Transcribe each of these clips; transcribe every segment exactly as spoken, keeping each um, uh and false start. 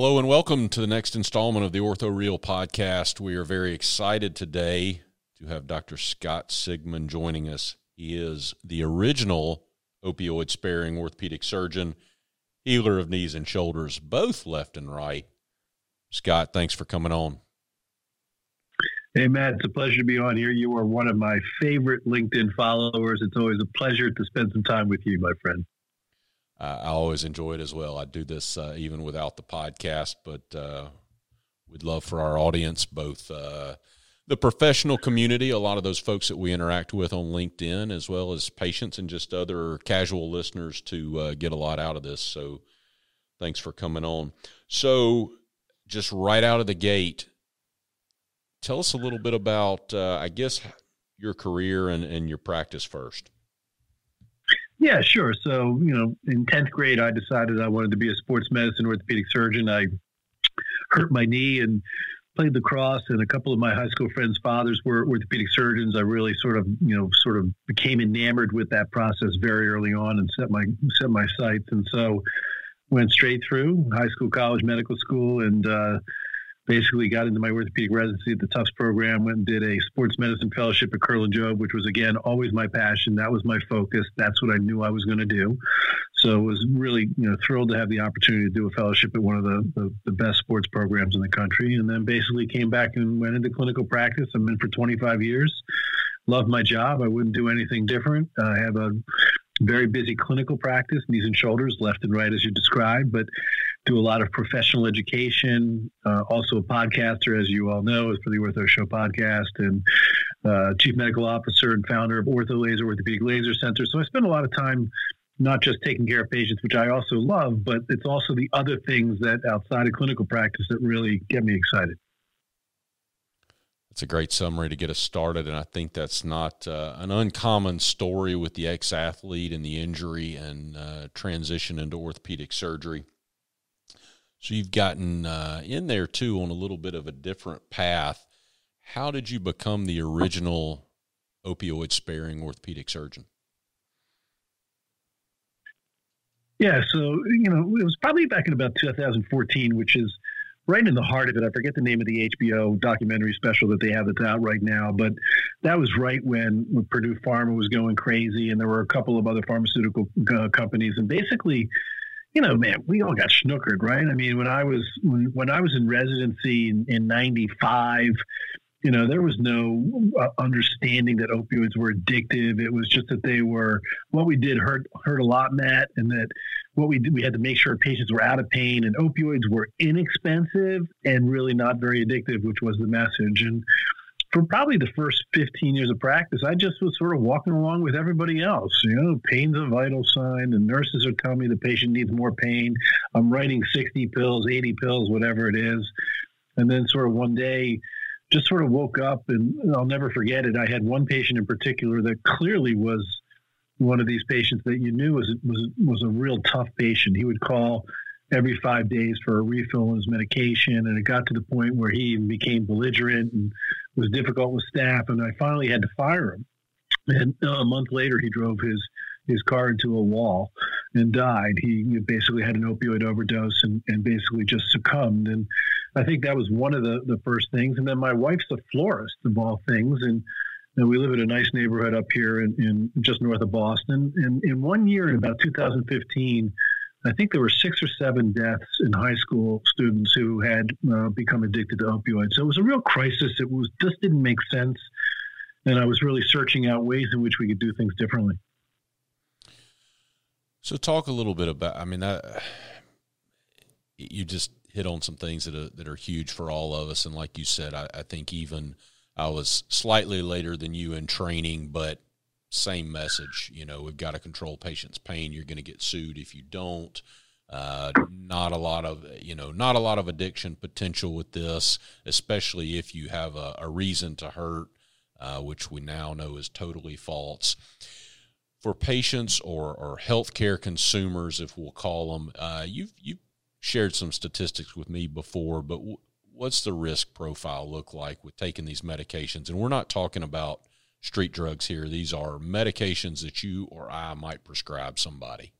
Hello and welcome to the next installment of the OrthoReal podcast. We are very excited today to have Doctor Scott Sigman joining us. He is the original opioid-sparing orthopedic surgeon, healer of knees and shoulders, both left and right. Scott, thanks for coming on. Hey, Matt, it's a pleasure to be on here. You are one of my favorite LinkedIn followers. It's always a pleasure to spend some time with you, my friend. I always enjoy it as well. I do this uh, even without the podcast, but uh, we'd love for our audience, both uh, the professional community, a lot of those folks that we interact with on LinkedIn, as well as patients and just other casual listeners to uh, get a lot out of this. So thanks for coming on. So just right out of the gate, tell us a little bit about, uh, I guess, your career and, and your practice first. Yeah, sure. So, you know, in tenth grade, I decided I wanted to be a sports medicine orthopedic surgeon. I hurt my knee and played lacrosse, and a couple of my high school friends' fathers were orthopedic surgeons. I really sort of, you know, sort of became enamored with that process very early on and set my set my sights. And so went straight through high school, college, medical school, and uh, basically got into my orthopedic residency at the Tufts program, went and did a sports medicine fellowship at Kerlan-Jobe, which was, again, always my passion. That was my focus. That's what I knew I was going to do. So I was really, you know, thrilled to have the opportunity to do a fellowship at one of the, the, the best sports programs in the country. And then basically came back and went into clinical practice. I've been for twenty-five years. Love my job. I wouldn't do anything different. I have a very busy clinical practice, knees and shoulders, left and right, as you described, but do a lot of professional education, uh, also a podcaster, as you all know, is for the Ortho Show podcast, and uh, chief medical officer and founder of OrthoLaser, Orthopedic Laser Center. So I spend a lot of time not just taking care of patients, which I also love, but it's also the other things that outside of clinical practice that really get me excited. That's a great summary to get us started, and I think that's not uh, an uncommon story with the ex-athlete and the injury and uh, transition into orthopedic surgery. So you've gotten uh, in there, too, on a little bit of a different path. How did you become the original opioid-sparing orthopedic surgeon? Yeah, so, you know, it was probably back in about two thousand fourteen, which is right in the heart of it. I forget the name of the H B O documentary special that they have that's out right now, but that was right when, when Purdue Pharma was going crazy, and there were a couple of other pharmaceutical uh, companies, and basically, you know, man, we all got snookered, right? I mean, when I was when, when I was in residency in, in ninety-five, you know, there was no uh, understanding that opioids were addictive. It was just that they were what we did hurt hurt a lot, Matt, and that what we did, we had to make sure patients were out of pain, and opioids were inexpensive and really not very addictive, which was the message. And for probably the first fifteen years of practice, I just was sort of walking along with everybody else. You know, pain's a vital sign. The nurses are telling me the patient needs more pain. I'm writing sixty pills, eighty pills, whatever it is. And then sort of one day just sort of woke up, and I'll never forget it. I had one patient in particular that clearly was one of these patients that you knew was, was, was a real tough patient. He would call every five days for a refill on his medication. And it got to the point where he became belligerent and was difficult with staff. And I finally had to fire him. And a month later, he drove his, his car into a wall and died. He basically had an opioid overdose and, and basically just succumbed. And I think that was one of the, the first things. And then my wife's a florist of all things. And And we live in a nice neighborhood up here in, in just north of Boston. And in one year, in about two thousand fifteen, I think there were six or seven deaths in high school students who had uh, become addicted to opioids. So it was a real crisis. It was just didn't make sense. And I was really searching out ways in which we could do things differently. So talk a little bit about, I mean, I, you just hit on some things that are, that are huge for all of us. And like you said, I, I think even I was slightly later than you in training, but same message. You know, we've got to control patients' pain. You're going to get sued if you don't. Uh, not a lot of, you know, not a lot of addiction potential with this, especially if you have a, a reason to hurt, uh, which we now know is totally false. For patients or, or healthcare consumers, if we'll call them, uh, you've, you've shared some statistics with me before, but w- what's the risk profile look like with taking these medications? And we're not talking about street drugs here. These are medications that you or I might prescribe somebody.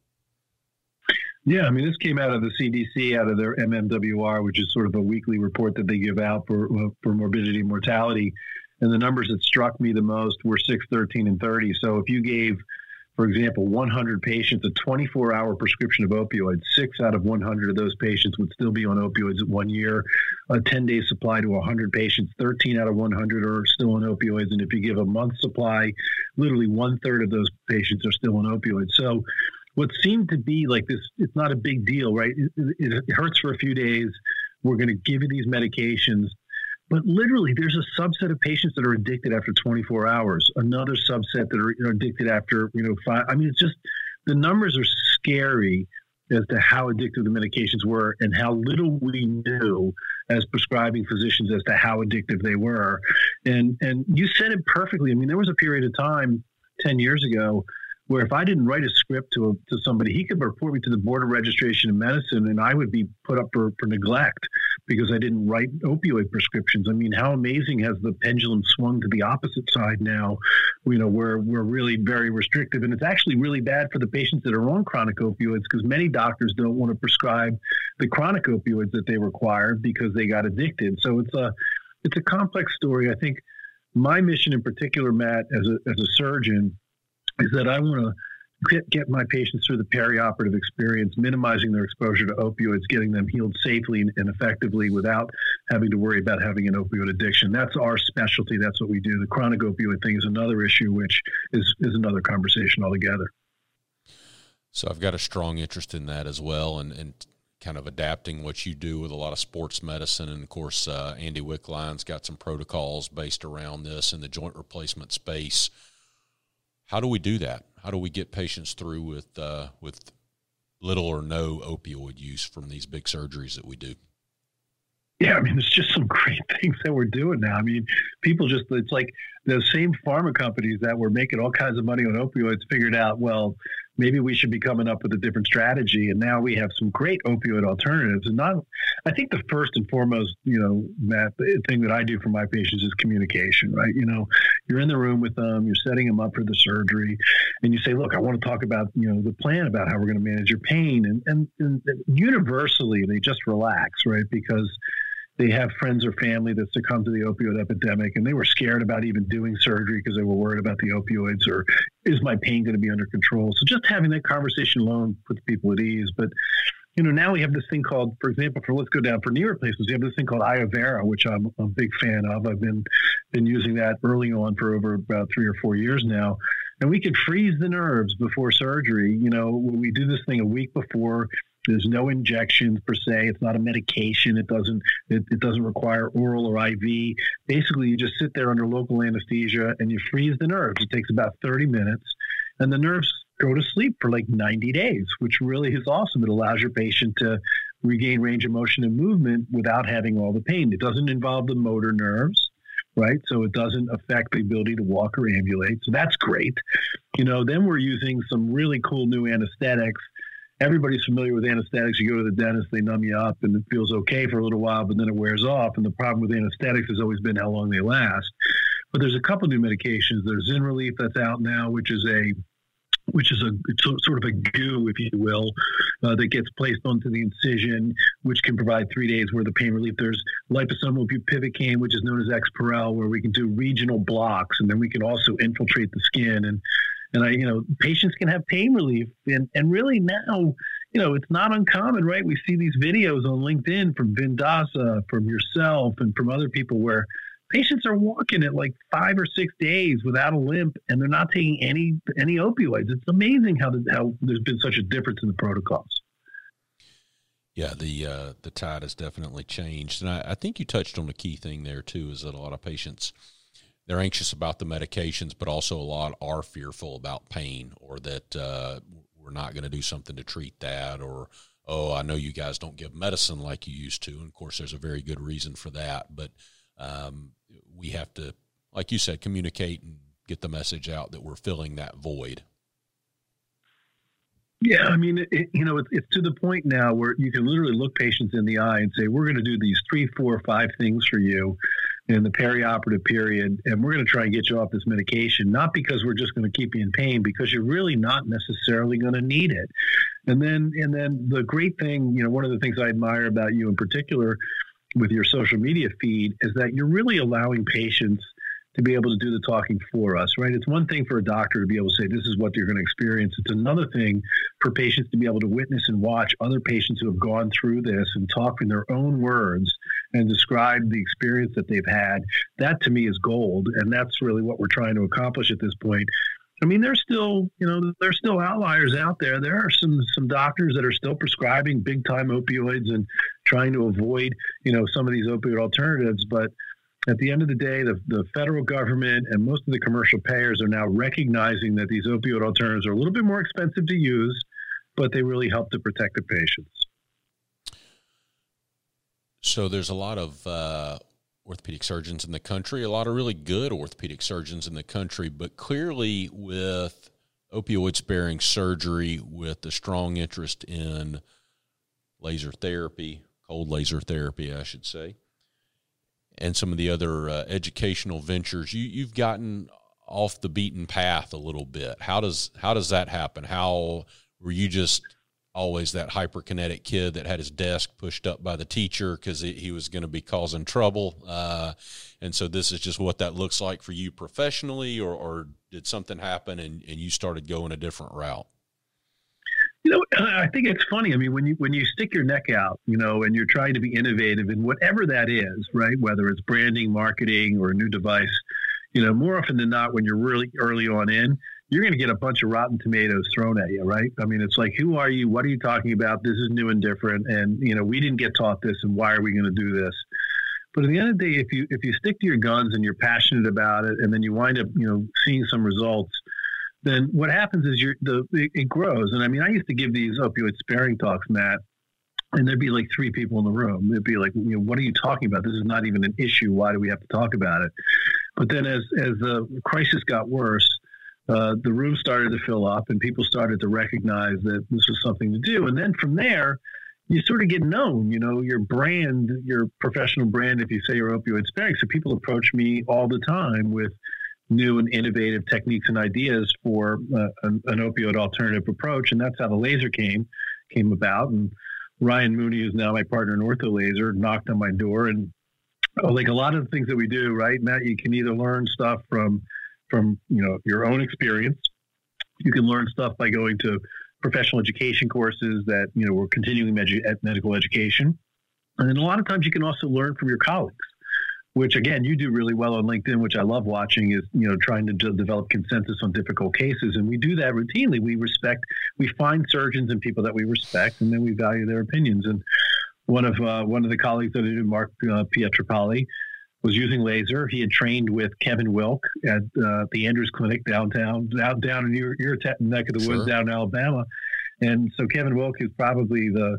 Yeah, I mean, this came out of the C D C, out of their M M W R, which is sort of a weekly report that they give out for for morbidity and mortality. And the numbers that struck me the most were six, thirteen, and thirty. So if you gave, for example, one hundred patients a twenty-four hour prescription of opioids, six out of one hundred of those patients would still be on opioids at one year. A ten day supply to one hundred patients, thirteen out of one hundred are still on opioids. And if you give a month's supply, literally one third of those patients are still on opioids. So what seemed to be like this, it's not a big deal, right? It, it, it hurts for a few days. We're going to give you these medications. But literally, there's a subset of patients that are addicted after twenty-four hours, another subset that are, you know, addicted after, you know, five. I mean, it's just the numbers are scary as to how addictive the medications were and how little we knew as prescribing physicians as to how addictive they were. And and you said it perfectly. I mean, there was a period of time ten years ago where if I didn't write a script to a, to somebody, he could report me to the Board of Registration of Medicine, and I would be put up for, for neglect because I didn't write opioid prescriptions. I mean, how amazing has the pendulum swung to the opposite side now? You know, we're we're really very restrictive, and it's actually really bad for the patients that are on chronic opioids because many doctors don't want to prescribe the chronic opioids that they require because they got addicted. So it's a it's a complex story. I think my mission in particular, Matt, as a as a surgeon, is that I want to get my patients through the perioperative experience, minimizing their exposure to opioids, getting them healed safely and effectively without having to worry about having an opioid addiction. That's our specialty. That's what we do. The chronic opioid thing is another issue, which is, is another conversation altogether. So I've got a strong interest in that as well, and, and kind of adapting what you do with a lot of sports medicine. And, of course, uh, Andy Wickline's got some protocols based around this in the joint replacement space. How do we do that? How do we get patients through with uh, with little or no opioid use from these big surgeries that we do? Yeah, I mean, there's just some great things that we're doing now. I mean, people just, it's like those same pharma companies that were making all kinds of money on opioids figured out, well, maybe we should be coming up with a different strategy. And now we have some great opioid alternatives. And not, I think the first and foremost, you know, Matt, the thing that I do for my patients is communication, right? You know, you're in the room with them, you're setting them up for the surgery, and you say, look, I want to talk about, you know, the plan about how we're going to manage your pain. And, and, and universally, they just relax, right? Because they have friends or family that succumbed to the opioid epidemic, and they were scared about even doing surgery because they were worried about the opioids or is my pain going to be under control? So just having that conversation alone puts people at ease. But, you know, now we have this thing called, for example, for let's go down for knee replacements, we have this thing called Iovera, which I'm a big fan of. I've been been using that early on for over about three or four years now. And we can freeze the nerves before surgery. You know, we do this thing a week before. There's no injections per se. It's not a medication. It doesn't it, it doesn't require oral or I V. Basically, you just sit there under local anesthesia and you freeze the nerves. It takes about thirty minutes, and the nerves go to sleep for like ninety days, which really is awesome. It allows your patient to regain range of motion and movement without having all the pain. It doesn't involve the motor nerves, right? So it doesn't affect the ability to walk or ambulate. So that's great. You know, then we're using some really cool new anesthetics. Everybody's familiar with anesthetics. You go to the dentist, they numb you up, and it feels okay for a little while, but then it wears off. And the problem with anesthetics has always been how long they last. But there's a couple new medications. There's Zinrelief that's out now, which is a which is a sort of a goo, if you will, uh, that gets placed onto the incision, which can provide three days worth of pain relief. There's liposomal bupivacaine, which is known as Xparel, where we can do regional blocks, and then we can also infiltrate the skin. And And I, you know, patients can have pain relief. And, and really now, you know, it's not uncommon, right? We see these videos on LinkedIn from Vin Dasa, from yourself, and from other people where patients are walking at like five or six days without a limp, and they're not taking any any opioids. It's amazing how, the, how there's been such a difference in the protocols. Yeah, the uh, the tide has definitely changed. And I, I think you touched on a key thing there, too, is that a lot of patients – they're anxious about the medications, but also a lot are fearful about pain, or that uh, we're not going to do something to treat that, or, oh, I know you guys don't give medicine like you used to. And, of course, there's a very good reason for that. But um, we have to, like you said, communicate and get the message out that we're filling that void. Yeah, I mean, it, you know, it's, it's to the point now where you can literally look patients in the eye and say, we're going to do these three, four, five things for you in the perioperative period, and we're going to try and get you off this medication, not because we're just going to keep you in pain, because you're really not necessarily going to need it. And then, and then the great thing, you know, one of the things I admire about you in particular with your social media feed is that you're really allowing patients to be able to do the talking for us, right? It's one thing for a doctor to be able to say, this is what you're going to experience. It's another thing for patients to be able to witness and watch other patients who have gone through this and talk in their own words and describe the experience that they've had. That to me is gold. And that's really what we're trying to accomplish at this point. I mean, there's still, you know, there's still outliers out there. There are some, some doctors that are still prescribing big time opioids and trying to avoid, you know, some of these opioid alternatives, but at the end of the day, the, the federal government and most of the commercial payers are now recognizing that these opioid alternatives are a little bit more expensive to use, but they really help to protect the patients. So there's a lot of uh, orthopedic surgeons in the country, a lot of really good orthopedic surgeons in the country, but clearly with opioid-sparing surgery, with a strong interest in laser therapy, cold laser therapy, I should say, and some of the other uh, educational ventures, you, you've gotten off the beaten path a little bit. How does how does that happen? How were you just always that hyperkinetic kid that had his desk pushed up by the teacher because he, he was going to be causing trouble? Uh, and so this is just what that looks like for you professionally, or, or did something happen and, and you started going a different route? You know, I think it's funny. I mean, when you when you stick your neck out, you know, and you're trying to be innovative in whatever that is, right, whether it's branding, marketing, or a new device, you know, more often than not, when you're really early on in, you're going to get a bunch of rotten tomatoes thrown at you, right? I mean, it's like, who are you? What are you talking about? This is new and different. And, you know, we didn't get taught this, and why are we going to do this? But at the end of the day, if you if you stick to your guns and you're passionate about it, and then you wind up, you know, seeing some results, then what happens is you're, the it grows. And I mean, I used to give these opioid sparing talks, Matt, and there'd be like three people in the room. It'd be like, you know, what are you talking about? This is not even an issue. Why do we have to talk about it? But then as, as the crisis got worse, uh, the room started to fill up and people started to recognize that this was something to do. And then from there, you sort of get known, you know, your brand, your professional brand, if you say you're opioid sparing. So people approach me all the time with new and innovative techniques and ideas for uh, an, an opioid alternative approach. And that's how the laser came, came about. And Ryan Mooney, who's now my partner in OrthoLaser, knocked on my door. And oh, like a lot of the things that we do, right, Matt, you can either learn stuff from, from, you know, your own experience. You can learn stuff by going to professional education courses that, you know, we're continuing med- at medical education. And then a lot of times you can also learn from your colleagues, which again, you do really well on LinkedIn, which I love watching, is, you know, trying to d- develop consensus on difficult cases. And we do that routinely. We respect, we find surgeons and people that we respect, and then we value their opinions. And one of, uh, one of the colleagues that I did, Mark uh, Pietropoli, was using laser. He had trained with Kevin Wilk at uh, the Andrews Clinic downtown, down, down in your, your t- neck of the woods, sure, down in Alabama. And so Kevin Wilk is probably the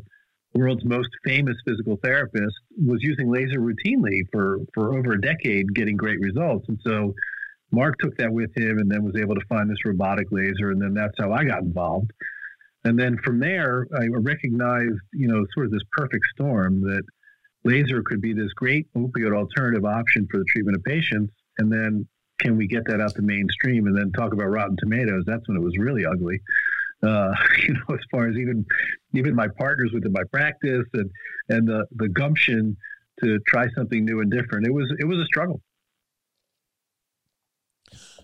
world's most famous physical therapist, was using laser routinely for, for over a decade, getting great results. And so Mark took that with him and then was able to find this robotic laser. And then that's how I got involved. And then from there, I recognized, you know, sort of this perfect storm that laser could be this great opioid alternative option for the treatment of patients. And then can we get that out the mainstream? And then talk about rotten tomatoes. That's when it was really ugly. Uh, you know, as far as even even my partners within my practice and and the, the gumption to try something new and different, it was it was a struggle.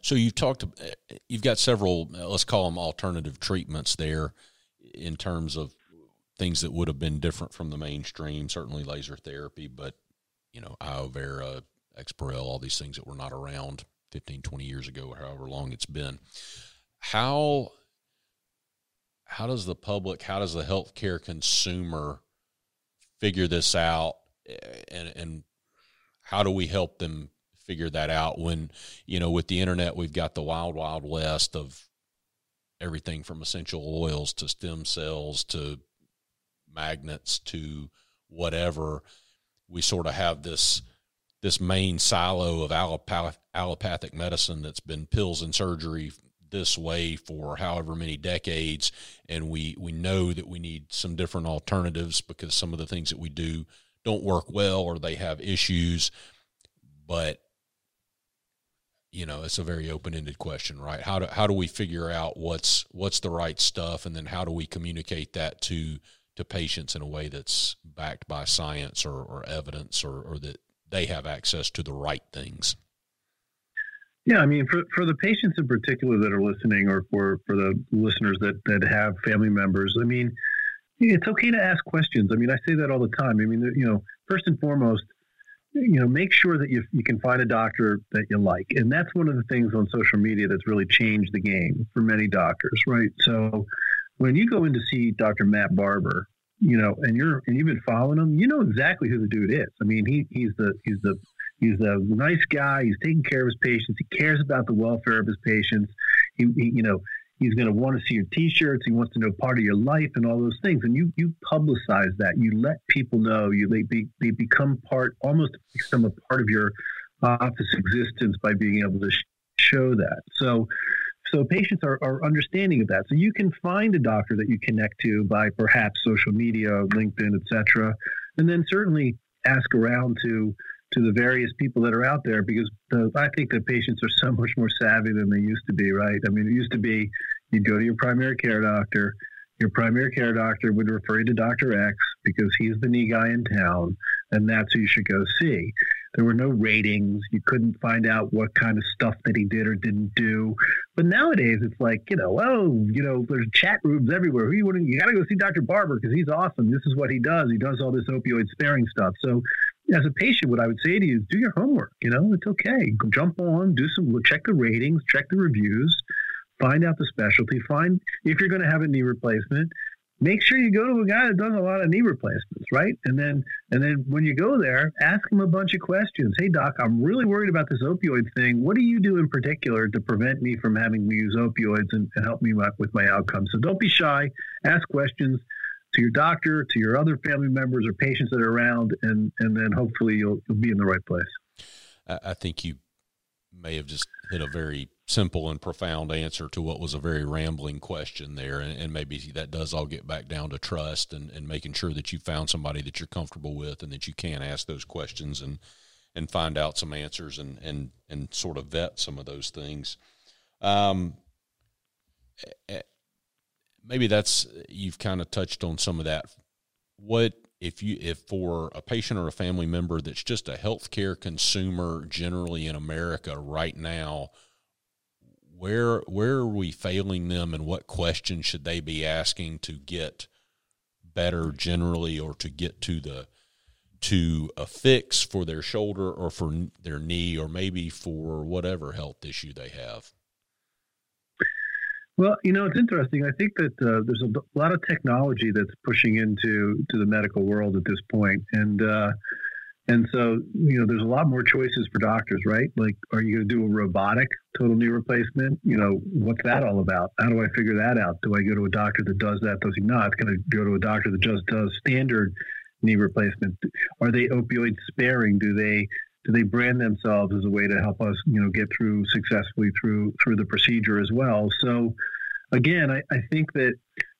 So you've talked, you've got several, let's call them alternative treatments there, in terms of things that would have been different from the mainstream. Certainly laser therapy, but you know, Iovera, Xparel, all these things that were not around fifteen, twenty years ago, or however long it's been. How How does the public, how does the healthcare consumer figure this out, and and how do we help them figure that out when, you know, with the internet, we've got the wild, wild west of everything from essential oils to stem cells to magnets to whatever. We sort of have this this main silo of allopath, allopathic medicine that's been pills and surgery this way for however many decades, and we we know that we need some different alternatives because some of the things that we do don't work well or they have issues. But you know, it's a very open-ended question, right? How do how do we figure out what's what's the right stuff, and then how do we communicate that to to patients in a way that's backed by science or, or evidence, or, or that they have access to the right things? Yeah, I mean, for, for the patients in particular that are listening, or for, for the listeners that, that have family members, I mean, it's okay to ask questions. I mean, I say that all the time. I mean, you know, first and foremost, you know, make sure that you you can find a doctor that you like. And that's one of the things on social media that's really changed the game for many doctors, right? So when you go in to see Doctor Matt Barber, you know, and you're, and you've been following him, you know exactly who the dude is. I mean, he, he's the, he's the, he's a nice guy. He's taking care of his patients. He cares about the welfare of his patients. He, he you know, he's going to want to see your t-shirts. He wants to know part of your life and all those things. And you, you publicize that. You let people know. You, they be, they become part, almost become a part of your office existence by being able to sh- show that. So, so patients are, are understanding of that. So you can find a doctor that you connect to by perhaps social media, LinkedIn, et cetera. And then certainly ask around to, to the various people that are out there, because the, I think that patients are so much more savvy than they used to be, right? I mean, it used to be you'd go to your primary care doctor, your primary care doctor would refer you to Doctor X because he's the knee guy in town, and that's who you should go see. There were no ratings. You couldn't find out what kind of stuff that he did or didn't do. But nowadays it's like, you know, oh, you know, there's chat rooms everywhere. Who you wouldn't, you got to go see Doctor Barber because he's awesome. This is what he does. He does all this opioid sparing stuff. So as a patient, what I would say to you is do your homework. You know, it's okay. Jump on, do some, check the ratings, check the reviews, find out the specialty, find if you're going to have a knee replacement. Make sure you go to a guy that does a lot of knee replacements, right? And then and then when you go there, ask him a bunch of questions. Hey, doc, I'm really worried about this opioid thing. What do you do in particular to prevent me from having to use opioids and, and help me with my outcomes? So don't be shy. Ask questions to your doctor, to your other family members or patients that are around, and, and then hopefully you'll, you'll be in the right place. I think you may have just hit a very simple and profound answer to what was a very rambling question there. And, and maybe that does all get back down to trust and, and making sure that you found somebody that you're comfortable with and that you can ask those questions and, and find out some answers and, and, and sort of vet some of those things. Um, maybe that's, you've kind of touched on some of that. What, if you, if for a patient or a family member that's just a healthcare consumer generally in America right now, Where where are we failing them, and what questions should they be asking to get better generally, or to get to the to a fix for their shoulder or for their knee, or maybe for whatever health issue they have? Well, you know, it's interesting. I think that uh, there's a lot of technology that's pushing into to the medical world at this point, and uh, and so, you know, there's a lot more choices for doctors, right? Like, are you going to do a robotic total knee replacement? You know, what's that all about? How do I figure that out? Do I go to a doctor that does that? Does he not? Can I go to a doctor that just does standard knee replacement? Are they opioid sparing? Do they do they brand themselves as a way to help us, you know, get through successfully through through the procedure as well? So, again, I, I think that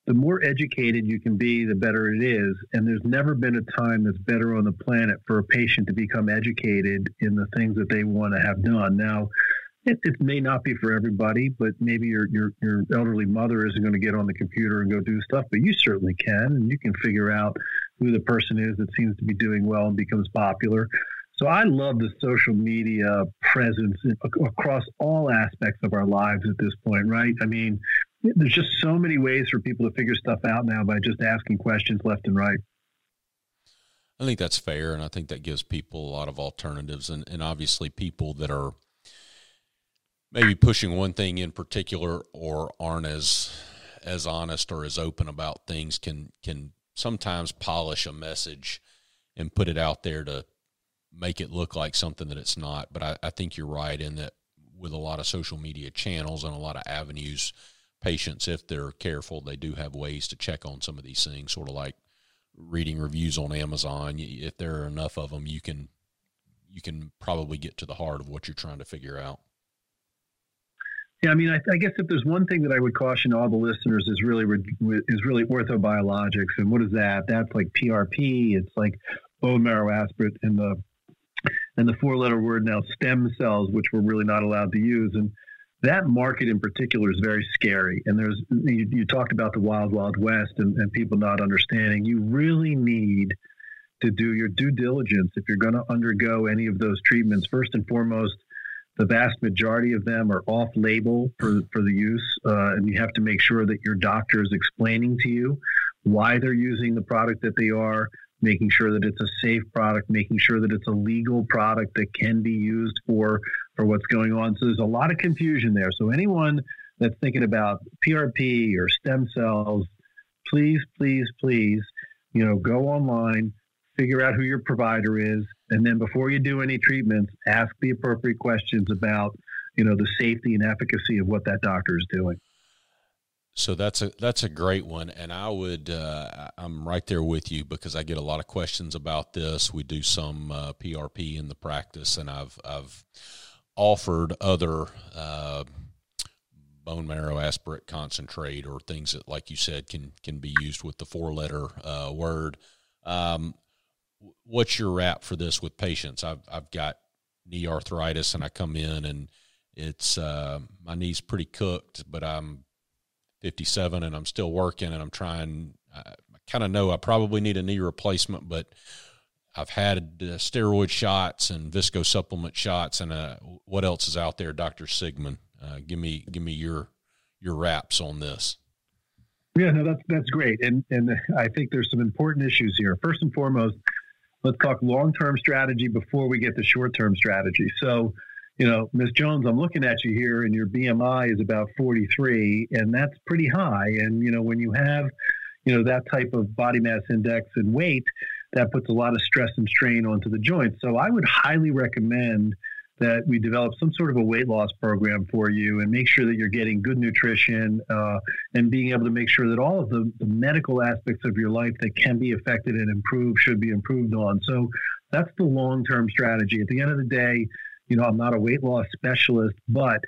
the more educated you can be, the better it is. And there's never been a time that's better on the planet for a patient to become educated in the things that they want to have done. Now, it, it may not be for everybody, but maybe your, your, your elderly mother isn't going to get on the computer and go do stuff, but you certainly can. And you can figure out who the person is that seems to be doing well and becomes popular. So I love the social media presence across all aspects of our lives at this point, right? I mean, there's just so many ways for people to figure stuff out now by just asking questions left and right. I think that's fair, and I think that gives people a lot of alternatives, and, and obviously people that are maybe pushing one thing in particular or aren't as as honest or as open about things can can sometimes polish a message and put it out there to make it look like something that it's not. But I, I think you're right in that with a lot of social media channels and a lot of avenues, patients, if they're careful, they do have ways to check on some of these things, sort of like reading reviews on Amazon. If there are enough of them, you can you can probably get to the heart of what you're trying to figure out. Yeah, I mean, I, I guess if there's one thing that I would caution all the listeners is really is really orthobiologics. And what is that? That's like P R P. It's like bone marrow aspirate in the and the four-letter word now, stem cells, which we're really not allowed to use. And that market in particular is very scary. And there's you, you talked about the wild, wild west and, and people not understanding. You really need to do your due diligence if you're going to undergo any of those treatments. First and foremost, the vast majority of them are off-label for, for the use, uh, and you have to make sure that your doctor is explaining to you why they're using the product that they are, making sure that it's a safe product, making sure that it's a legal product that can be used for, for what's going on. So there's a lot of confusion there. So anyone that's thinking about P R P or stem cells, please, please, please, you know, go online, figure out who your provider is, and then before you do any treatments, ask the appropriate questions about, you know, the safety and efficacy of what that doctor is doing. So that's a, that's a great one. And I would, uh, I'm right there with you because I get a lot of questions about this. We do some uh, P R P in the practice, and I've, I've offered other, uh, bone marrow aspirate concentrate or things that, like you said, can, can be used with the four letter, uh, word. Um, What's your wrap for this with patients? I've I've got knee arthritis, and I come in and it's uh, my knee's pretty cooked, but I'm fifty-seven and I'm still working, and I'm trying. I kind of know I probably need a knee replacement, but I've had uh, steroid shots and viscosupplement shots, and uh, what else is out there, Doctor Sigman? Uh, give me give me your your wraps on this. Yeah, no, that's that's great, and and I think there's some important issues here. First and foremost, let's talk long-term strategy before we get to short-term strategy. So, you know, Miz Jones, I'm looking at you here, and your B M I is about forty-three, and that's pretty high. And, you know, when you have, you know, that type of body mass index and weight, that puts a lot of stress and strain onto the joint. So I would highly recommend that we develop some sort of a weight loss program for you and make sure that you're getting good nutrition uh, and being able to make sure that all of the, the medical aspects of your life that can be affected and improved should be improved on. So that's the long-term strategy. At the end of the day, you know, I'm not a weight loss specialist, but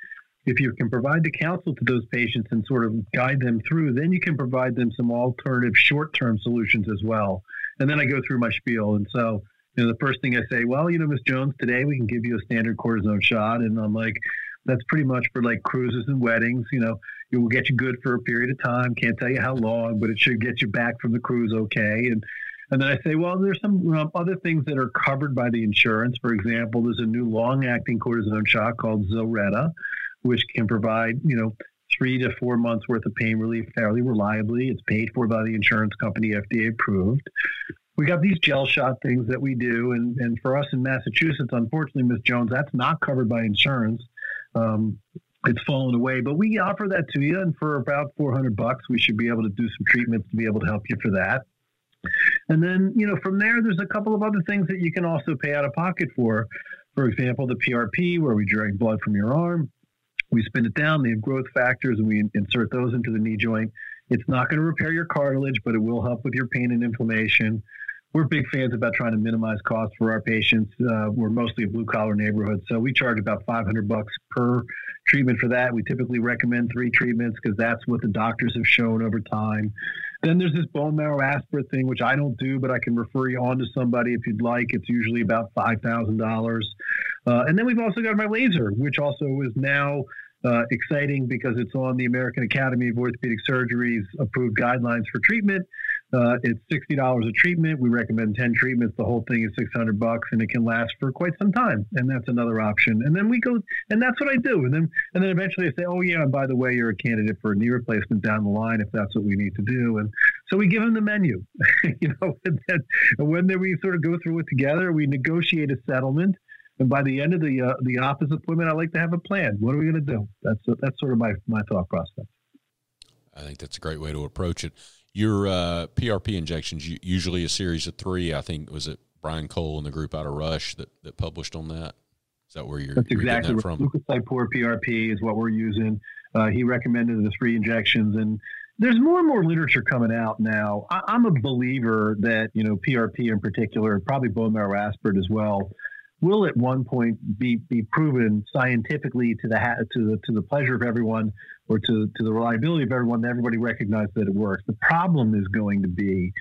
if you can provide the counsel to those patients and sort of guide them through, then you can provide them some alternative short-term solutions as well. And then I go through my spiel. And so, you know, the first thing I say, well, you know, Miz Jones, today we can give you a standard cortisone shot. And I'm like, that's pretty much for like cruises and weddings. You know, it will get you good for a period of time. Can't tell you how long, but it should get you back from the cruise. Okay. And, and then I say, well, there's some um, other things that are covered by the insurance. For example, there's a new long acting cortisone shot called Zilretta, which can provide, you know, three to four months worth of pain relief fairly reliably. It's paid for by the insurance company, F D A approved. We got these gel shot things that we do. And, and for us in Massachusetts, unfortunately, Miz Jones, that's not covered by insurance. Um, it's fallen away, but we offer that to you. And for about four hundred bucks, we should be able to do some treatments to be able to help you for that. And then, you know, from there, there's a couple of other things that you can also pay out of pocket for. For example, the P R P, where we drain blood from your arm. We spin it down, they have growth factors, and we insert those into the knee joint. It's not going to repair your cartilage, but it will help with your pain and inflammation. We're big fans about trying to minimize costs for our patients. Uh, we're mostly a blue-collar neighborhood, so we charge about five hundred bucks per treatment for that. We typically recommend three treatments because that's what the doctors have shown over time. Then there's this bone marrow aspirate thing, which I don't do, but I can refer you on to somebody if you'd like. It's usually about five thousand dollars. Uh, and then we've also got my laser, which also is now uh, exciting because it's on the American Academy of Orthopedic Surgery's approved guidelines for treatment. Uh, it's sixty dollars a treatment. We recommend ten treatments. The whole thing is six hundred bucks, and it can last for quite some time. And that's another option. And then we go, and that's what I do. And then, and then eventually I say, oh yeah, and by the way, you're a candidate for a knee replacement down the line if that's what we need to do. And so we give them the menu, you know, and then, and when they, we sort of go through it together, we negotiate a settlement. And by the end of the, uh, the office appointment, I like to have a plan. What are we going to do? That's, that's sort of my, my thought process. I think that's a great way to approach it. Your uh, P R P injections, usually a series of three. I think, was it Brian Cole and the group out of Rush that, that published on that? Is that where you're, That's you're exactly that from? Leukocyte poor P R P is what we're using. Uh, he recommended the three injections, and there's more and more literature coming out now. I, I'm a believer that, you know, P R P in particular, probably bone marrow aspirate as well, will at one point be, be proven scientifically to the ha- to the to the pleasure of everyone, or to, to the reliability of everyone, that everybody recognizes that it works. The problem is going to be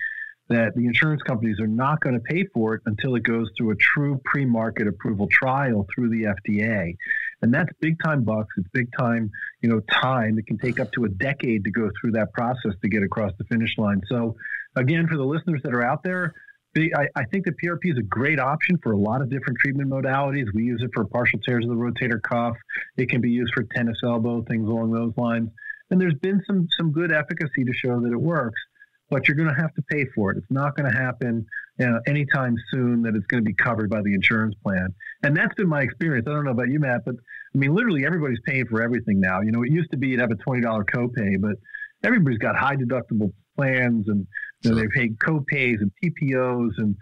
that the insurance companies are not going to pay for it until it goes through a true pre-market approval trial through the F D A. And that's big time bucks. It's big time, you know, time. It can take up to a decade to go through that process to get across the finish line. So again, for the listeners that are out there, I, I think the P R P is a great option for a lot of different treatment modalities. We use it for partial tears of the rotator cuff. It can be used for tennis elbow, things along those lines. And there's been some, some good efficacy to show that it works, but you're going to have to pay for it. It's not going to happen you know, anytime soon that it's going to be covered by the insurance plan. And that's been my experience. I don't know about you, Matt, but I mean, literally everybody's paying for everything now. You know, it used to be you'd have a twenty dollars copay, but everybody's got high deductible plans and you know, they pay copays and P P Os. And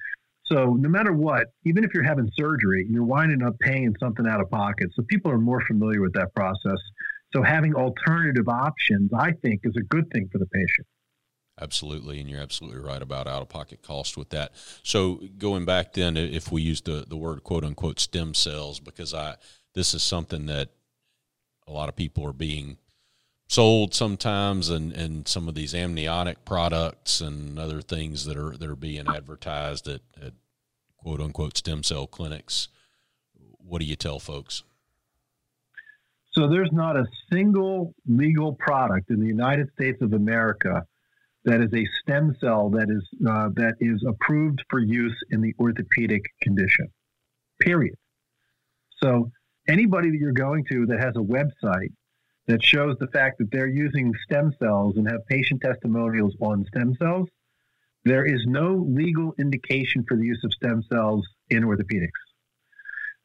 so no matter what, even if you're having surgery, you're winding up paying something out of pocket. So people are more familiar with that process. So having alternative options, I think, is a good thing for the patient. Absolutely, and you're absolutely right about out-of-pocket cost with that. So going back then, if we use the, the word quote-unquote stem cells, because I this is something that a lot of people are being sold sometimes, and, and some of these amniotic products and other things that are that are being advertised at, at quote-unquote stem cell clinics. What do you tell folks? So there's not a single legal product in the United States of America that is a stem cell that is uh, that is approved for use in the orthopedic condition, period. So anybody that you're going to that has a website that shows the fact that they're using stem cells and have patient testimonials on stem cells, there is no legal indication for the use of stem cells in orthopedics.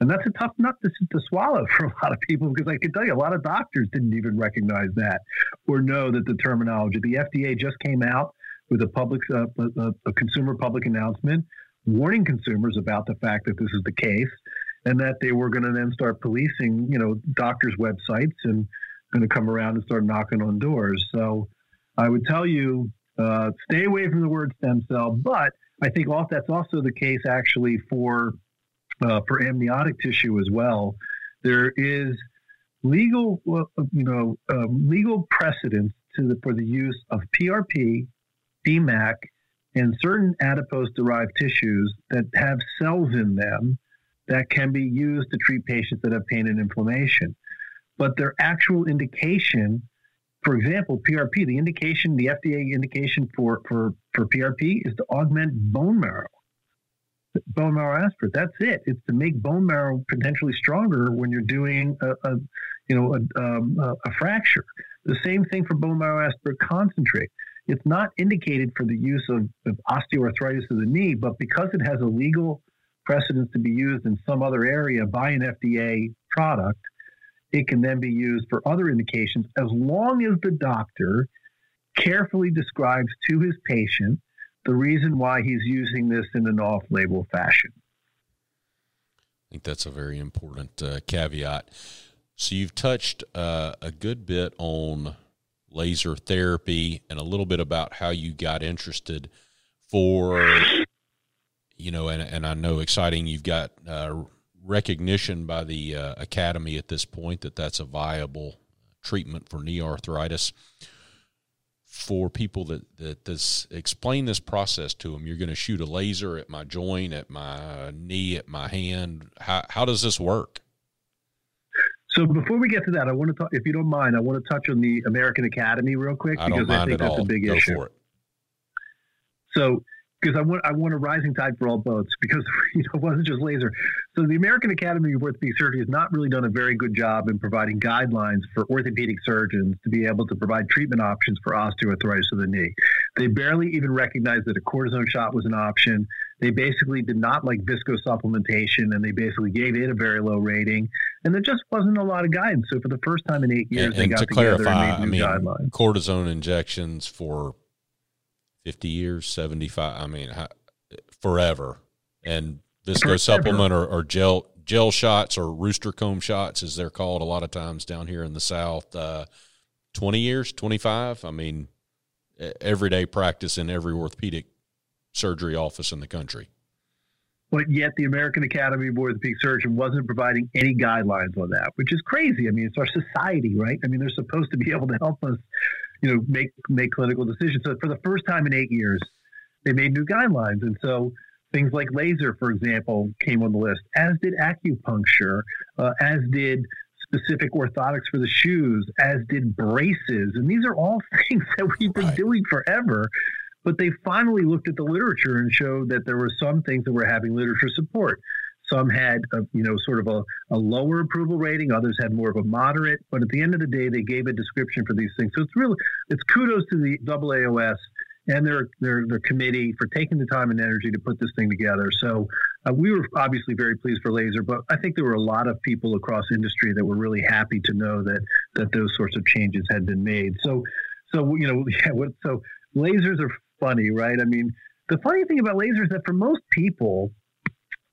And that's a tough nut to, to swallow for a lot of people, because I can tell you a lot of doctors didn't even recognize that or know that the terminology. The F D A just came out with a public, uh, a, a consumer public announcement warning consumers about the fact that this is the case, and that they were going to then start policing, you know, doctors' websites and going to come around and start knocking on doors. So I would tell you, uh, stay away from the word stem cell, but I think all, that's also the case actually for Uh, for amniotic tissue as well. There is legal, uh, you know, uh, legal precedence to the, for the use of P R P, D M A C, and certain adipose-derived tissues that have cells in them that can be used to treat patients that have pain and inflammation. But their actual indication, for example, P R P, the indication, the F D A indication for, for, for P R P is to augment bone marrow. Bone marrow aspirate. That's it. It's to make bone marrow potentially stronger when you're doing a, a you know, a, um, a fracture. The same thing for bone marrow aspirate concentrate. It's not indicated for the use of, of osteoarthritis of the knee, but because it has a legal precedence to be used in some other area by an F D A product, it can then be used for other indications as long as the doctor carefully describes to his patient the reason why he's using this in an off-label fashion. I think that's a very important uh, caveat. So you've touched uh, a good bit on laser therapy and a little bit about how you got interested for, you know, and, and I know exciting, you've got uh, recognition by the uh, academy at this point that that's a viable treatment for knee arthritis. For people that, that this, explain this process to them. You're going to shoot a laser at my joint, at my knee, at my hand. How, how does this work? So before we get to that, I want to talk, if you don't mind, I want to touch on the American Academy real quick, I because I think that's all. a big Go issue. For it. So, because I want, I want a rising tide for all boats, because you know, it wasn't just laser. So the American Academy of Orthopedic Surgery has not really done a very good job in providing guidelines for orthopedic surgeons to be able to provide treatment options for osteoarthritis of the knee. They barely even recognized that a cortisone shot was an option. They basically did not like viscosupplementation, and they basically gave it a very low rating. And there just wasn't a lot of guidance. So for the first time in eight years, and, they and got to together clarify, and made new I mean, guidelines. Cortisone injections for fifty years, seventy-five, I mean, forever. And viscosupplement or, or gel gel shots or rooster comb shots, as they're called a lot of times down here in the South, uh, twenty years, twenty-five. I mean, everyday practice in every orthopedic surgery office in the country. But yet the American Academy of Orthopedic Surgeon wasn't providing any guidelines on that, which is crazy. I mean, it's our society, right? I mean, they're supposed to be able to help us, you know, make, make clinical decisions. So for the first time in eight years, they made new guidelines. And so things like laser, for example, came on the list, as did acupuncture, uh, as did specific orthotics for the shoes, as did braces. And these are all things that we've been right. doing forever. But they finally looked at the literature and showed that there were some things that were having literature support. Some had, a, you know, sort of a, a lower approval rating. Others had more of a moderate. But at the end of the day, they gave a description for these things. So it's really, it's kudos to the A A O S and their their, their committee for taking the time and energy to put this thing together. So uh, we were obviously very pleased for laser, but I think there were a lot of people across industry that were really happy to know that that those sorts of changes had been made. So, so you know, yeah, what, so lasers are funny, right? I mean, the funny thing about lasers is that for most people,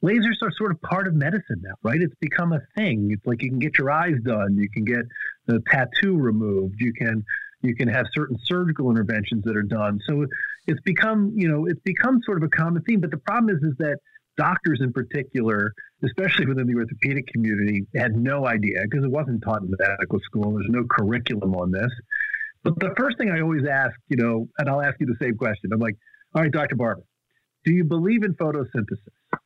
lasers are sort of part of medicine now, right? It's become a thing. It's like you can get your eyes done, you can get the tattoo removed, you can you can have certain surgical interventions that are done. So it's become, you know, it's become sort of a common theme. But the problem is, is that doctors in particular, especially within the orthopedic community, had no idea because it wasn't taught in medical school. There's no curriculum on this. But the first thing I always ask, you know, and I'll ask you the same question. I'm like, all right, Doctor Barber, do you believe in photosynthesis?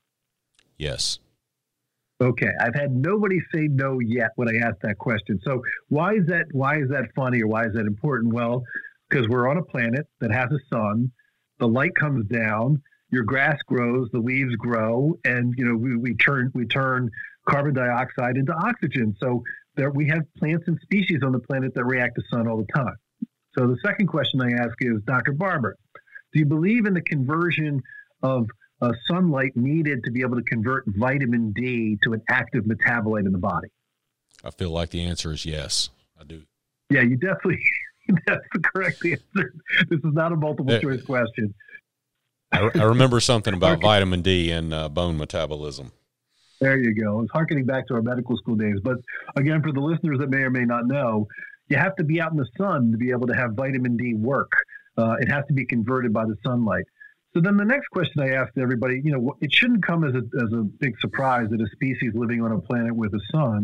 Yes. Okay. I've had nobody say no yet when I asked that question. So why is that, why is that funny or why is that important? Well, because we're on a planet that has a sun, the light comes down, your grass grows, the leaves grow, and you know, we, we turn we turn carbon dioxide into oxygen. So there we have plants and species on the planet that react to sun all the time. So the second question I ask is, Doctor Barber, do you believe in the conversion of Uh, sunlight needed to be able to convert vitamin D to an active metabolite in the body? I feel like the answer is yes, I do. Yeah, you definitely, that's the correct answer. This is not a multiple choice it, question. I, I remember something about vitamin D and uh, bone metabolism. There you go. It's harkening back to our medical school days. But again, for the listeners that may or may not know, you have to be out in the sun to be able to have vitamin D work. Uh, it has to be converted by the sunlight. So then the next question I asked everybody, you know, it shouldn't come as a, as a big surprise that a species living on a planet with a sun,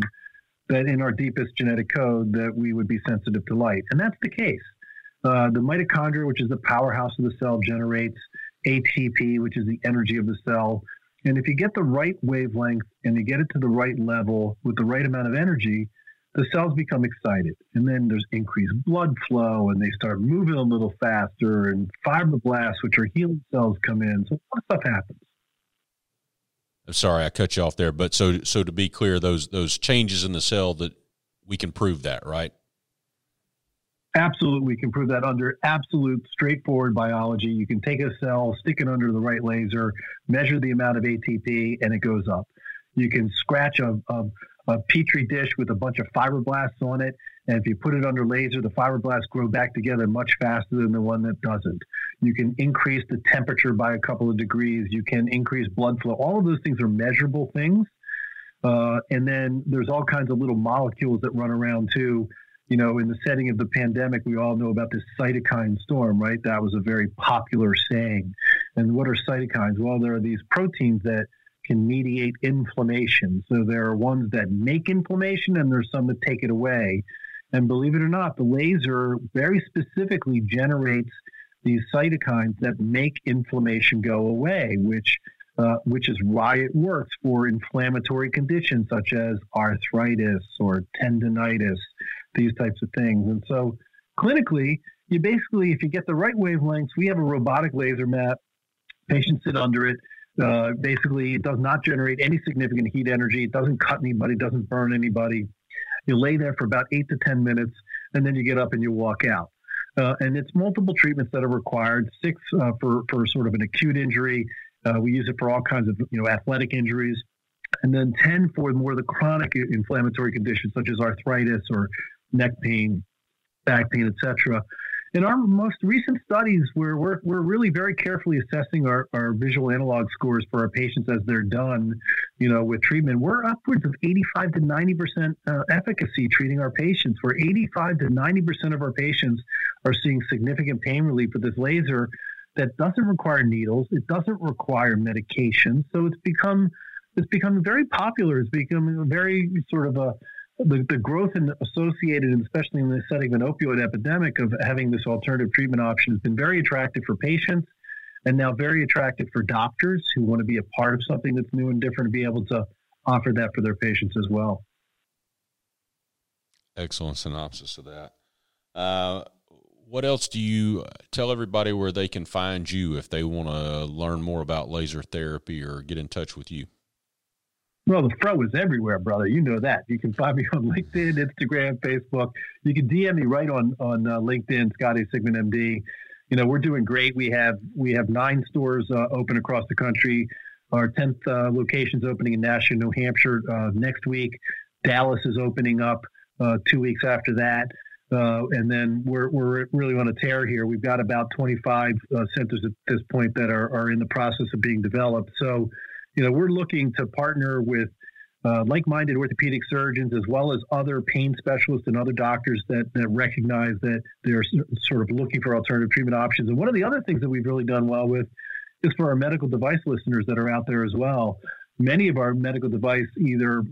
that in our deepest genetic code that we would be sensitive to light. And that's the case. Uh, the mitochondria, which is the powerhouse of the cell, generates A T P, which is the energy of the cell. And if you get the right wavelength and you get it to the right level with the right amount of energy, the cells become excited, and then there's increased blood flow, and they start moving a little faster, and fibroblasts, which are healing cells, come in. So a lot of stuff happens. I'm sorry, I cut you off there, but so so to be clear, those those changes in the cell, that we can prove that, right? Absolutely, we can prove that under absolute straightforward biology. You can take a cell, stick it under the right laser, measure the amount of A T P, and it goes up. You can scratch a, a a petri dish with a bunch of fibroblasts on it, and if you put it under laser, the fibroblasts grow back together much faster than the one that doesn't. You can increase the temperature by a couple of degrees. You can increase blood flow. All of those things are measurable things. Uh, and then there's all kinds of little molecules that run around too. You know, in the setting of the pandemic, we all know about this cytokine storm, right? That was a very popular saying. And what are cytokines? Well, there are these proteins that can mediate inflammation. So there are ones that make inflammation and there's some that take it away. And believe it or not, the laser very specifically generates these cytokines that make inflammation go away, which uh, which is why it works for inflammatory conditions such as arthritis or tendinitis, these types of things. And so clinically, you basically, if you get the right wavelengths, we have a robotic laser mat, patients sit under it. Uh, basically, it does not generate any significant heat energy. It doesn't cut anybody, doesn't burn anybody. You lay there for about eight to ten minutes, and then you get up and you walk out. Uh, and it's multiple treatments that are required, six uh, for, for sort of an acute injury. Uh, we use it for all kinds of, you know, athletic injuries. And then ten for more of the chronic inflammatory conditions, such as arthritis or neck pain, back pain, et cetera. In our most recent studies, where we're, we're really very carefully assessing our, our visual analog scores for our patients as they're done, you know, with treatment, we're upwards of eighty-five to ninety percent uh, efficacy treating our patients. Where eighty-five to ninety percent of our patients are seeing significant pain relief with this laser that doesn't require needles. It doesn't require medication. So it's become, it's become very popular. It's become very sort of a, The, the growth in associated, and especially in the setting of an opioid epidemic, of having this alternative treatment option has been very attractive for patients. and now very attractive for doctors who want to be a part of something that's new and different and be able to offer that for their patients as well. Excellent synopsis of that. Uh, what else do you tell everybody where they can find you if they want to learn more about laser therapy or get in touch with you? Well, the pro is everywhere, brother. You know that. You can find me on LinkedIn, Instagram, Facebook. You can D M me right on, on uh, LinkedIn, Scotty Sigman, M D. You know, we're doing great. We have, we have nine stores uh, open across the country. Our tenth uh, location's opening in Nashua, New Hampshire uh, next week. Dallas is opening up uh, two weeks after that. Uh, and then we're, we're really on a tear here. We've got about twenty-five uh, centers at this point that are, are in the process of being developed. So, you know, we're looking to partner with uh, like-minded orthopedic surgeons as well as other pain specialists and other doctors that, that recognize that they're sort of looking for alternative treatment options. And one of the other things that we've really done well with is for our medical device listeners that are out there as well. Many of our medical device either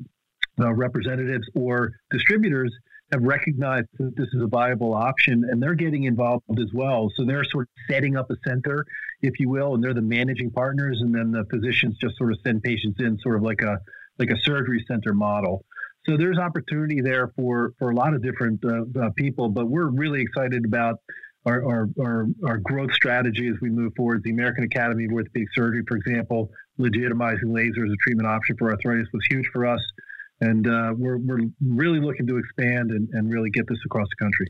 uh, representatives or distributors have recognized that this is a viable option, and they're getting involved as well. So they're sort of setting up a center, if you will, and they're the managing partners, and then the physicians just sort of send patients in sort of like a like a surgery center model. So there's opportunity there for, for a lot of different uh, uh, people, but we're really excited about our, our, our, our growth strategy as we move forward. The American Academy of Orthopedic Surgery, for example, legitimizing laser as a treatment option for arthritis was huge for us. And uh, we're we're really looking to expand and, and really get this across the country.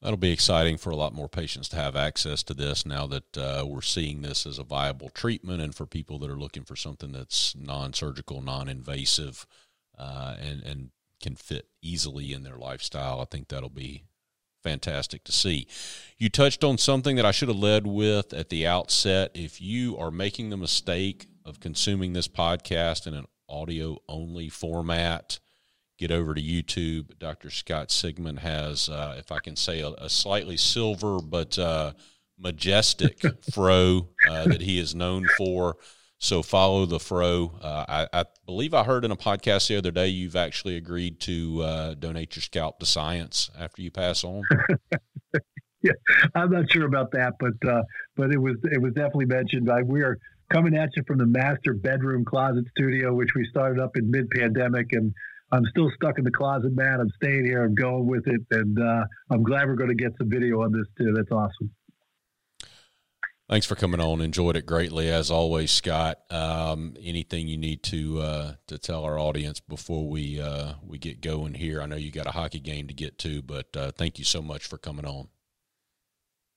That'll be exciting for a lot more patients to have access to this now that uh, we're seeing this as a viable treatment, and for people that are looking for something that's non-surgical, non-invasive, uh, and, and can fit easily in their lifestyle. I think that'll be fantastic to see. You touched on something that I should have led with at the outset. If you are making the mistake of consuming this podcast in an audio-only format, get over to YouTube. Doctor Scott Sigman has, uh, if I can say, a, a slightly silver but uh, majestic fro uh, that he is known for, so follow the fro. Uh, I, I believe I heard in a podcast the other day you've actually agreed to uh, donate your scalp to science after you pass on. Yeah, I'm not sure about that, but uh, but it was it was definitely mentioned. I, we are coming at you from the master bedroom closet studio, which we started up in mid-pandemic, and I'm still stuck in the closet, man. I'm staying here. I'm going with it, and uh, I'm glad we're going to get some video on this, too. That's awesome. Thanks for coming on. Enjoyed it greatly, as always, Scott. Um, anything you need to uh, to tell our audience before we, uh, we get going here? I know you got a hockey game to get to, but uh, thank you so much for coming on.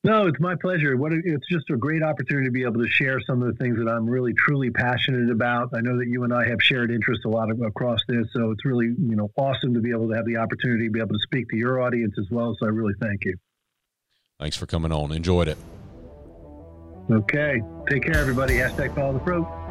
No, it's my pleasure. What a, it's just a great opportunity to be able to share some of the things that I'm really, truly passionate about. I know that you and I have shared interests a lot of, across this, so it's really, you know, awesome to be able to have the opportunity to be able to speak to your audience as well, so I really thank you. Thanks for coming on. Enjoyed it. Okay. Take care, everybody. Hashtag follow the pro.